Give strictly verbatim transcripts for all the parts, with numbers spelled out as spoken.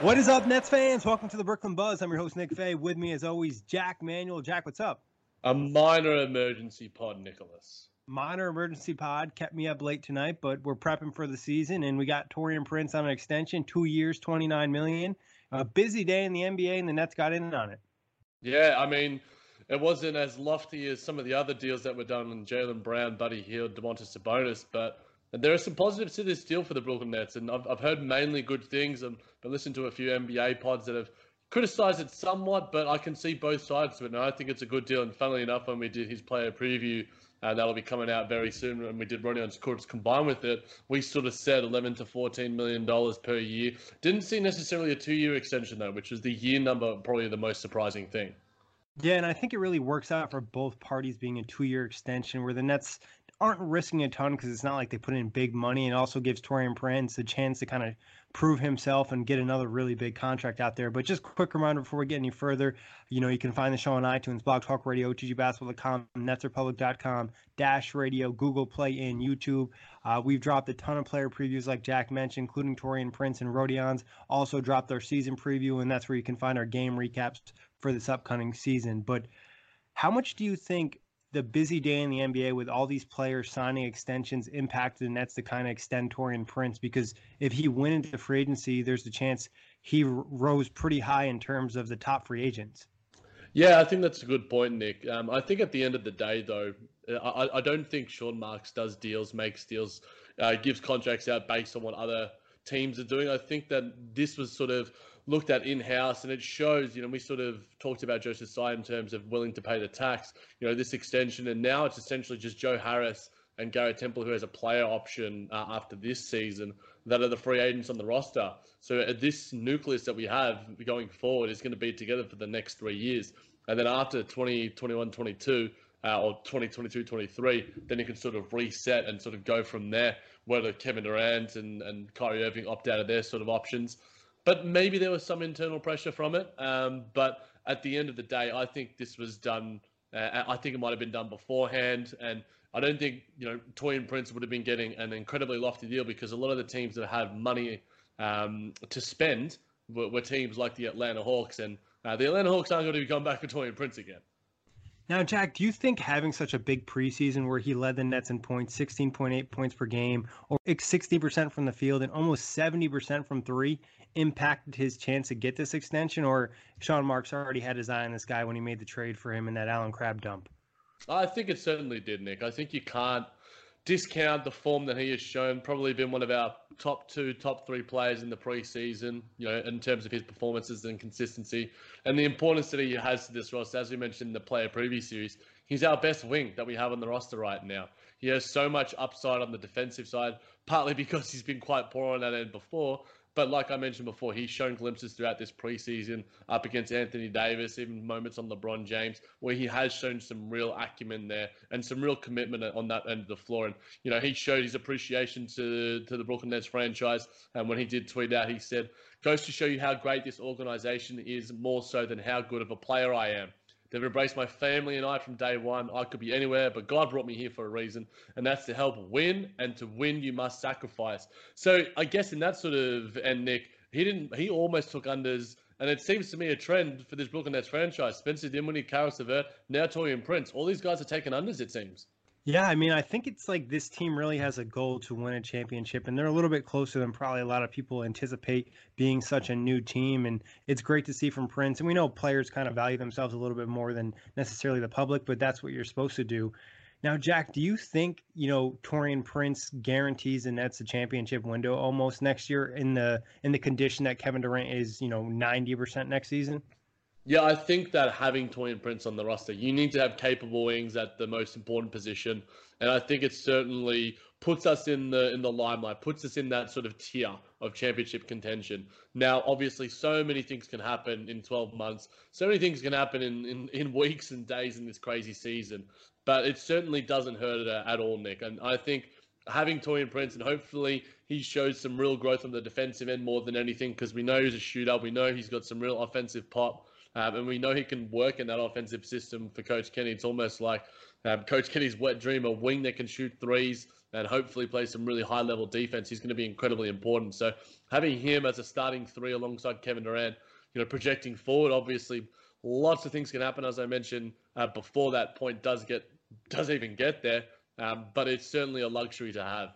What is up, Nets fans? Welcome to the Brooklyn Buzz. I'm your host, Nick Faye. With me, as always, Jack Manuel. Jack, what's up? A minor emergency pod, Nicholas. Minor emergency pod kept me up late tonight, but we're prepping for the season, and we got Taurean Prince on an extension, two years, twenty-nine million dollars. A busy day in the N B A, and the Nets got in on it. Yeah, I mean, it wasn't as lofty as some of the other deals that were done with Jaylen Brown, Buddy Hield, Domantas Sabonis, but... and there are some positives to this deal for the Brooklyn Nets, and I've, I've heard mainly good things. I've been listening to a few N B A pods that have criticised it somewhat, but I can see both sides to it, and I think it's a good deal. And funnily enough, when we did his player preview, and uh, that'll be coming out very soon, and we did Ronnie on Scorps combined with it, we sort of said eleven to fourteen million dollars per year. Didn't see necessarily a two-year extension, though, which was the year number probably the most surprising thing. Yeah, and I think it really works out for both parties being a two-year extension, where the Nets aren't risking a ton because it's not like they put in big money, and also gives Taurean Prince a chance to kind of prove himself and get another really big contract out there. But just a quick reminder before we get any further, you know, you can find the show on iTunes, Blog Talk Radio, T G Basketball dot com, Nets Republic dot com, Dash Radio, Google Play, and YouTube. Uh, we've dropped a ton of player previews like Jack mentioned, including Taurean Prince and Rodion's. Also dropped their season preview, and that's where you can find our game recaps for this upcoming season. But how much do you think the busy day in the N B A with all these players signing extensions impacted the Nets to kind of extend Taurean Prince? Because if he went into free agency, there's a chance he rose pretty high in terms of the top free agents. Yeah, I think that's a good point, Nick. Um, I think at the end of the day, though, I, I don't think Sean Marks does deals, makes deals, uh, gives contracts out based on what other teams are doing. I think that this was sort of looked at in-house, and it shows, you know, we sort of talked about Joe Tsai in terms of willing to pay the tax, you know, this extension, and now it's essentially just Joe Harris and Garrett Temple, who has a player option uh, after this season, that are the free agents on the roster. So uh, this nucleus that we have going forward is going to be together for the next three years. And then after twenty twenty-one twenty-two, uh, or twenty twenty-two twenty-three, then you can sort of reset and sort of go from there, whether Kevin Durant and, and Kyrie Irving opt out of their sort of options. But maybe there was some internal pressure from it. Um, but at the end of the day, I think this was done. Uh, I think it might have been done beforehand. And I don't think, you know, Taurean Prince would have been getting an incredibly lofty deal, because a lot of the teams that have money um, to spend were, were teams like the Atlanta Hawks. And uh, the Atlanta Hawks aren't going to be going back for Taurean Prince again. Now, Jack, do you think having such a big preseason where he led the Nets in points, sixteen point eight points per game, or sixty percent from the field and almost seventy percent from three, impacted his chance to get this extension? Or Sean Marks already had his eye on this guy when he made the trade for him in that Allen Crabbe dump? I think it certainly did, Nick. I think you can't discount the form that he has shown. Probably been one of our top two, top three players in the preseason, you know, in terms of his performances and consistency, and the importance that he has to this roster. As we mentioned in the player preview series, he's our best wing that we have on the roster right now. He has so much upside on the defensive side, partly because he's been quite poor on that end before. But like I mentioned before, he's shown glimpses throughout this preseason up against Anthony Davis, even moments on LeBron James, where he has shown some real acumen there and some real commitment on that end of the floor. And, you know, he showed his appreciation to, to the Brooklyn Nets franchise. And when he did tweet out, he said, "Goes to show you how great this organization is more so than how good of a player I am. They've embraced my family and I from day one. I could be anywhere, but God brought me here for a reason, and that's to help win, and to win you must sacrifice." So I guess in that sort of, and Nick, he didn't, he almost took unders, and it seems to me a trend for this Brooklyn Nets franchise. Spencer Dinwiddie, Caris LeVert, now Taurean Prince. All these guys are taking unders, it seems. Yeah, I mean, I think it's like this team really has a goal to win a championship, and they're a little bit closer than probably a lot of people anticipate, being such a new team. And it's great to see from Prince. And we know players kind of value themselves a little bit more than necessarily the public, but that's what you're supposed to do. Now, Jack, do you think, you know, Taurean Prince guarantees the Nets a championship window almost next year in the in the condition that Kevin Durant is, you know, ninety percent next season? Yeah, I think that having Taurean Prince on the roster, you need to have capable wings at the most important position. And I think it certainly puts us in the in the limelight, puts us in that sort of tier of championship contention. Now, obviously, so many things can happen in twelve months. So many things can happen in, in, in weeks and days in this crazy season. But it certainly doesn't hurt it at all, Nick. And I think having Taurean Prince, and hopefully he shows some real growth on the defensive end more than anything, because we know he's a shooter. We know he's got some real offensive pop. Um, and we know he can work in that offensive system for Coach Kenny. It's almost like um, Coach Kenny's wet dream, a wing that can shoot threes and hopefully play some really high-level defense. He's going to be incredibly important. So having him as a starting three alongside Kevin Durant, you know, projecting forward, obviously lots of things can happen, as I mentioned, uh, before that point does get does even get there. Um, but it's certainly a luxury to have.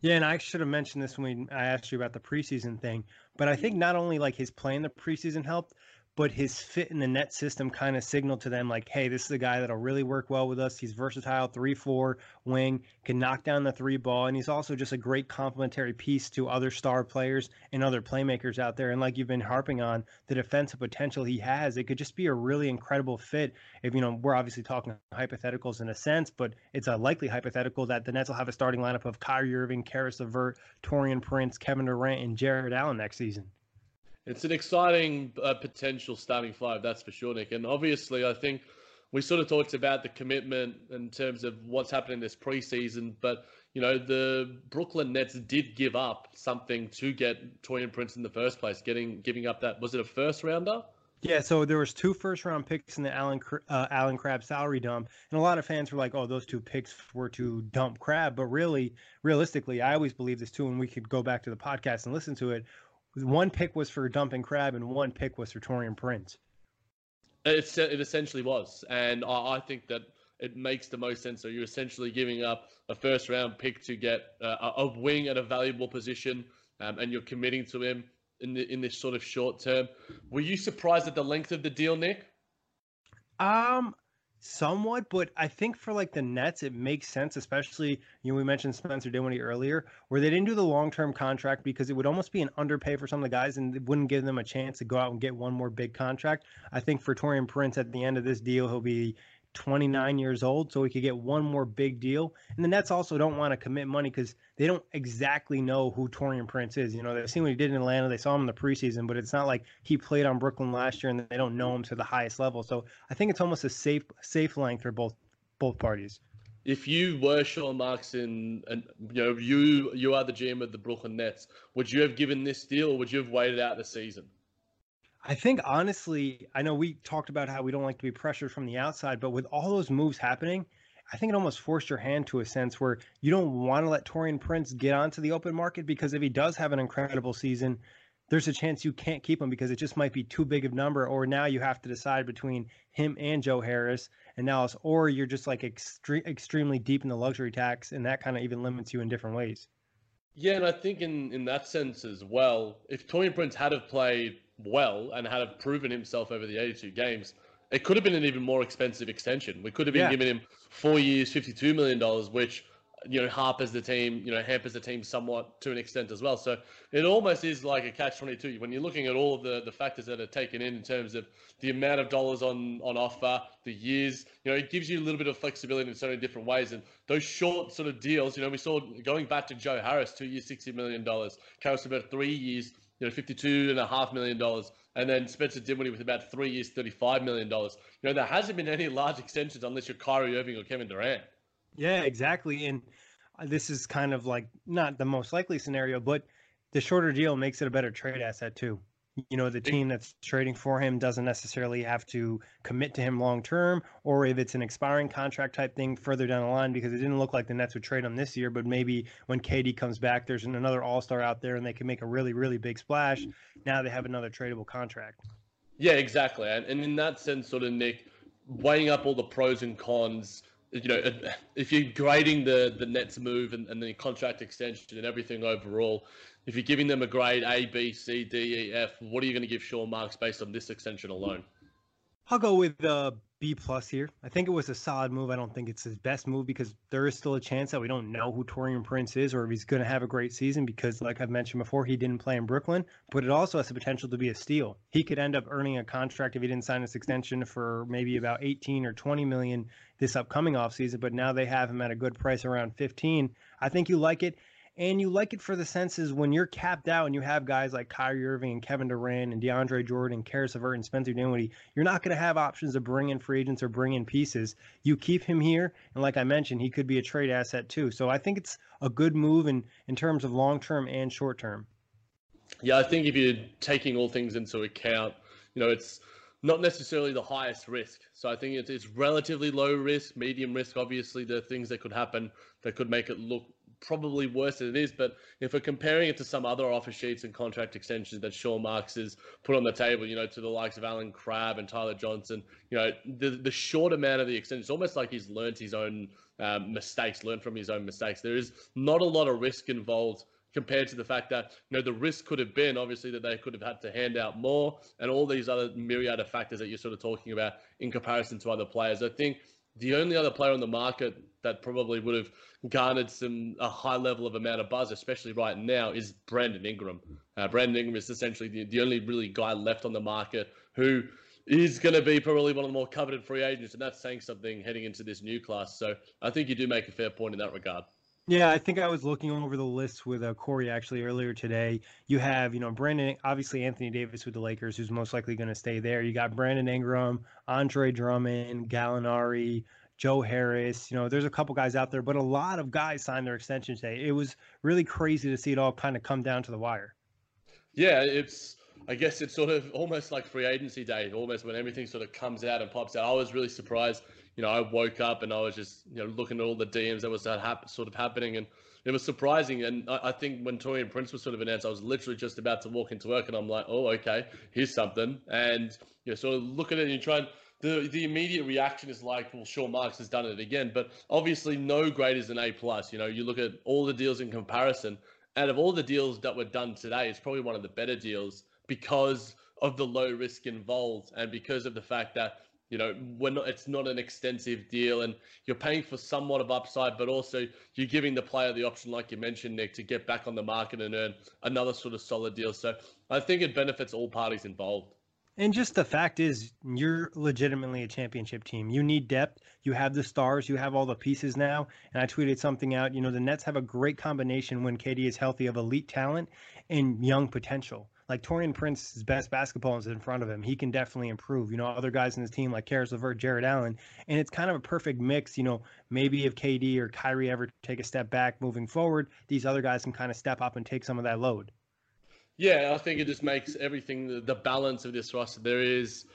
Yeah, and I should have mentioned this when I asked you about the preseason thing. But I think not only like his play in the preseason helped, but his fit in the net system kind of signaled to them like, hey, this is a guy that'll really work well with us. He's versatile, three four wing, can knock down the three ball, and he's also just a great complementary piece to other star players and other playmakers out there. And like you've been harping on, the defensive potential he has, it could just be a really incredible fit. If, you know, we're obviously talking hypotheticals in a sense, but it's a likely hypothetical that the Nets will have a starting lineup of Kyrie Irving, Caris LeVert, Taurean Prince, Kevin Durant, and Jared Allen next season. It's an exciting uh, potential starting five, that's for sure, Nick. And obviously, I think we sort of talked about the commitment in terms of what's happening this preseason. But, you know, the Brooklyn Nets did give up something to get Taurean Prince in the first place, getting giving up that, was it a first rounder? Yeah, so there was two first-round picks in the Allen uh, Allen Crabbe salary dump, and a lot of fans were like, "Oh, those two picks were to dump Crabbe." But really, realistically, I always believe this too, and we could go back to the podcast and listen to it. One pick was for dumping Crabbe, and one pick was for Taurean Prince. It it essentially was, and I, I think that it makes the most sense. So you're essentially giving up a first-round pick to get uh, a wing at a valuable position, um, and you're committing to him in the, in this sort of short term. Were you surprised at the length of the deal, Nick? Um. Somewhat, but I think for like the Nets, it makes sense, especially, you know, we mentioned Spencer Dinwiddie earlier, where they didn't do the long-term contract because it would almost be an underpay for some of the guys and it wouldn't give them a chance to go out and get one more big contract. I think for Taurean Prince at the end of this deal, he'll be twenty-nine years old, so he could get one more big deal. And the Nets also don't want to commit money because they don't exactly know who Taurean Prince is. You know, they've seen what he did in Atlanta. They saw him in the preseason, but it's not like he played on Brooklyn last year and they don't know him to the highest level. So I think it's almost a safe safe length for both both parties. If you were Sean Marks and, and you know, you you are the G M of the Brooklyn Nets, would you have given this deal or would you have waited out the season? I think, honestly, I know we talked about how we don't like to be pressured from the outside, but with all those moves happening, I think it almost forced your hand to a sense where you don't want to let Taurean Prince get onto the open market because if he does have an incredible season, there's a chance you can't keep him because it just might be too big of a number, or now you have to decide between him and Joe Harris and Dallas, or you're just like extre- extremely deep in the luxury tax, and that kind of even limits you in different ways. Yeah, and I think in, in that sense as well, if Taurean Prince had have played well and had have proven himself over the eighty-two games, it could have been an even more expensive extension. We could have been yeah. giving him four years, fifty-two million dollars, which you know, hampers the team, you know, hampers the team somewhat to an extent as well. So it almost is like a catch twenty-two when you're looking at all of the, the factors that are taken in in terms of the amount of dollars on, on offer, the years. You know, it gives you a little bit of flexibility in so many different ways. And those short sort of deals, you know, we saw going back to Joe Harris, two years, sixty million dollars. Caris LeVert, three years, you know, fifty-two and a half million dollars. And then Spencer Dinwiddie with about three years, thirty-five million dollars. You know, there hasn't been any large extensions unless you're Kyrie Irving or Kevin Durant. Yeah, exactly. And this is kind of like not the most likely scenario, but the shorter deal makes it a better trade asset too. You know, the team that's trading for him doesn't necessarily have to commit to him long term, or if it's an expiring contract type thing further down the line, because it didn't look like the Nets would trade him this year, but maybe when K D comes back, there's another all-star out there and they can make a really, really big splash. Now they have another tradable contract. Yeah, exactly. And, and in that sense, sort of, Nick, weighing up all the pros and cons, you know, if you're grading the, the Nets move and, and the contract extension and everything overall, if you're giving them a grade A, B, C, D, E, F, what are you going to give Sean Marks based on this extension alone? I'll go with uh, B plus here. I think it was a solid move. I don't think it's his best move because there is still a chance that we don't know who Taurean Prince is or if he's going to have a great season because, like I've mentioned before, he didn't play in Brooklyn, but it also has the potential to be a steal. He could end up earning a contract if he didn't sign this extension for maybe about eighteen or twenty million this upcoming offseason, but now they have him at a good price around fifteen. I think you like it. And you like it for the senses when you're capped out and you have guys like Kyrie Irving and Kevin Durant and DeAndre Jordan and Caris LeVert and Spencer Dinwiddie. You're not going to have options to bring in free agents or bring in pieces. You keep him here, and like I mentioned, he could be a trade asset too. So I think it's a good move in, in terms of long-term and short-term. Yeah, I think if you're taking all things into account, you know, it's not necessarily the highest risk. So I think it's, it's relatively low risk, medium risk. Obviously, there are things that could happen that could make it look probably worse than it is, but if we're comparing it to some other offer sheets and contract extensions that Sean Marks has put on the table, you know, to the likes of Allen Crabbe and Tyler Johnson, you know, the the short amount of the extension, it's almost like he's learned his own um, mistakes, learned from his own mistakes. There is not a lot of risk involved compared to the fact that, you know, the risk could have been obviously that they could have had to hand out more and all these other myriad of factors that you're sort of talking about in comparison to other players. I think the only other player on the market that probably would have garnered some a high level of amount of buzz, especially right now, is Brandon Ingram. Uh, Brandon Ingram is essentially the, the only really guy left on the market who is going to be probably one of the more coveted free agents, and that's saying something heading into this new class. So I think you do make a fair point in that regard. Yeah, I think I was looking over the list with uh, Corey actually earlier today. You have, you know, Brandon, obviously Anthony Davis with the Lakers, who's most likely going to stay there. You got Brandon Ingram, Andre Drummond, Gallinari, Joe Harris. You know, there's a couple guys out there, but a lot of guys signed their extension today. It was really crazy to see it all kind of come down to the wire. Yeah, it's, I guess it's sort of almost like free agency day, almost when everything sort of comes out and pops out. I was really surprised. You know, I woke up and I was just, you know, looking at all the D Ms that was that hap- sort of happening, and it was surprising. And I, I think when Taurean Prince was sort of announced, I was literally just about to walk into work, and I'm like, oh, okay, here's something. And you know, sort of look at it and you try and the the immediate reaction is like, well, Sean Marks has done it again, but obviously no grade is an A plus. You know, you look at all the deals in comparison. Out of all the deals that were done today, it's probably one of the better deals because of the low risk involved and because of the fact that, you know, we're not, it's not an extensive deal and you're paying for somewhat of upside, but also you're giving the player the option, like you mentioned, Nick, to get back on the market and earn another sort of solid deal. So I think it benefits all parties involved. And just the fact is, you're legitimately a championship team. You need depth. You have the stars. You have all the pieces now. And I tweeted something out, you know, the Nets have a great combination when K D is healthy of elite talent and young potential. Like Taurean Prince's best basketball is in front of him. He can definitely improve. You know, other guys in his team like Caris LeVert, Jared Allen, and it's kind of a perfect mix. You know, maybe if K D or Kyrie ever take a step back moving forward, these other guys can kind of step up and take some of that load. Yeah, I think it just makes everything, the, the balance of this roster, there is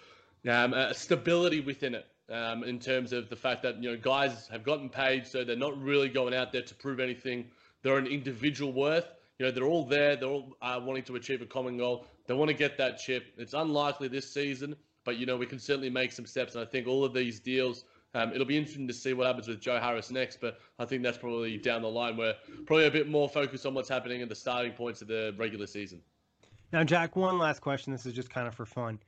um, a stability within it. Um, in terms of the fact that, you know, guys have gotten paid, so they're not really going out there to prove anything. They're an individual worth. You know, they're all there. They're all uh, wanting to achieve a common goal. They want to get that chip. It's unlikely this season, but, you know, we can certainly make some steps. And I think all of these deals, um, it'll be interesting to see what happens with Joe Harris next, but I think that's probably down the line where probably a bit more focused on what's happening at the starting points of the regular season. Now, Jack, one last question. This is just kind of for fun.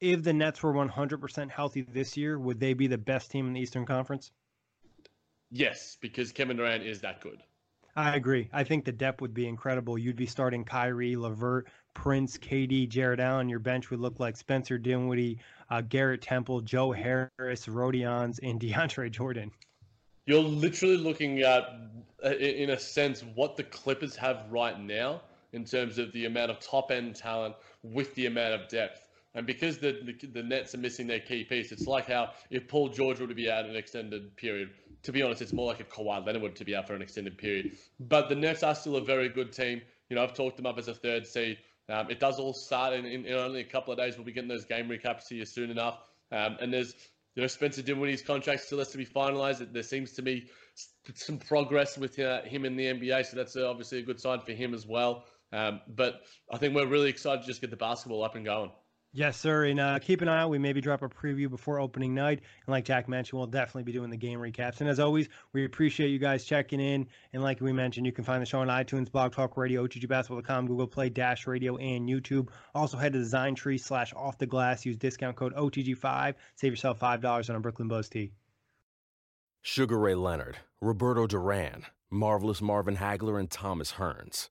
If the Nets were one hundred percent healthy this year, would they be the best team in the Eastern Conference? Yes, because Kevin Durant is that good. I agree. I think the depth would be incredible. You'd be starting Kyrie, LeVert, Prince, K D, Jared Allen. Your bench would look like Spencer Dinwiddie, uh, Garrett Temple, Joe Harris, Rodions, and DeAndre Jordan. You're literally looking at, in a sense, what the Clippers have right now in terms of the amount of top-end talent with the amount of depth. And because the, the the Nets are missing their key piece, it's like how if Paul George were to be out an extended period, to be honest, it's more like if Kawhi Leonard were to be out for an extended period. But the Nets are still a very good team. You know, I've talked them up as a third seed. Um, it does all start in, in, in only a couple of days. We'll be getting those game recaps to you soon enough. Um, and there's, you know, Spencer Dinwiddie's contract still has to be finalized. There seems to be some progress with uh, him in the N B A, so that's uh, obviously a good sign for him as well. Um, but I think we're really excited to just get the basketball up and going. Yes, sir. And uh, keep an eye out. We maybe drop a preview before opening night. And like Jack mentioned, we'll definitely be doing the game recaps. And as always, we appreciate you guys checking in. And like we mentioned, you can find the show on iTunes, Blog Talk Radio, T G Basketball dot com, Google Play, Dash Radio, and YouTube. Also head to DesignTree slash Off the Glass. Use discount code O T G five. Save yourself five dollars on a Brooklyn Buzz tee. Sugar Ray Leonard, Roberto Duran, Marvelous Marvin Hagler, and Thomas Hearns.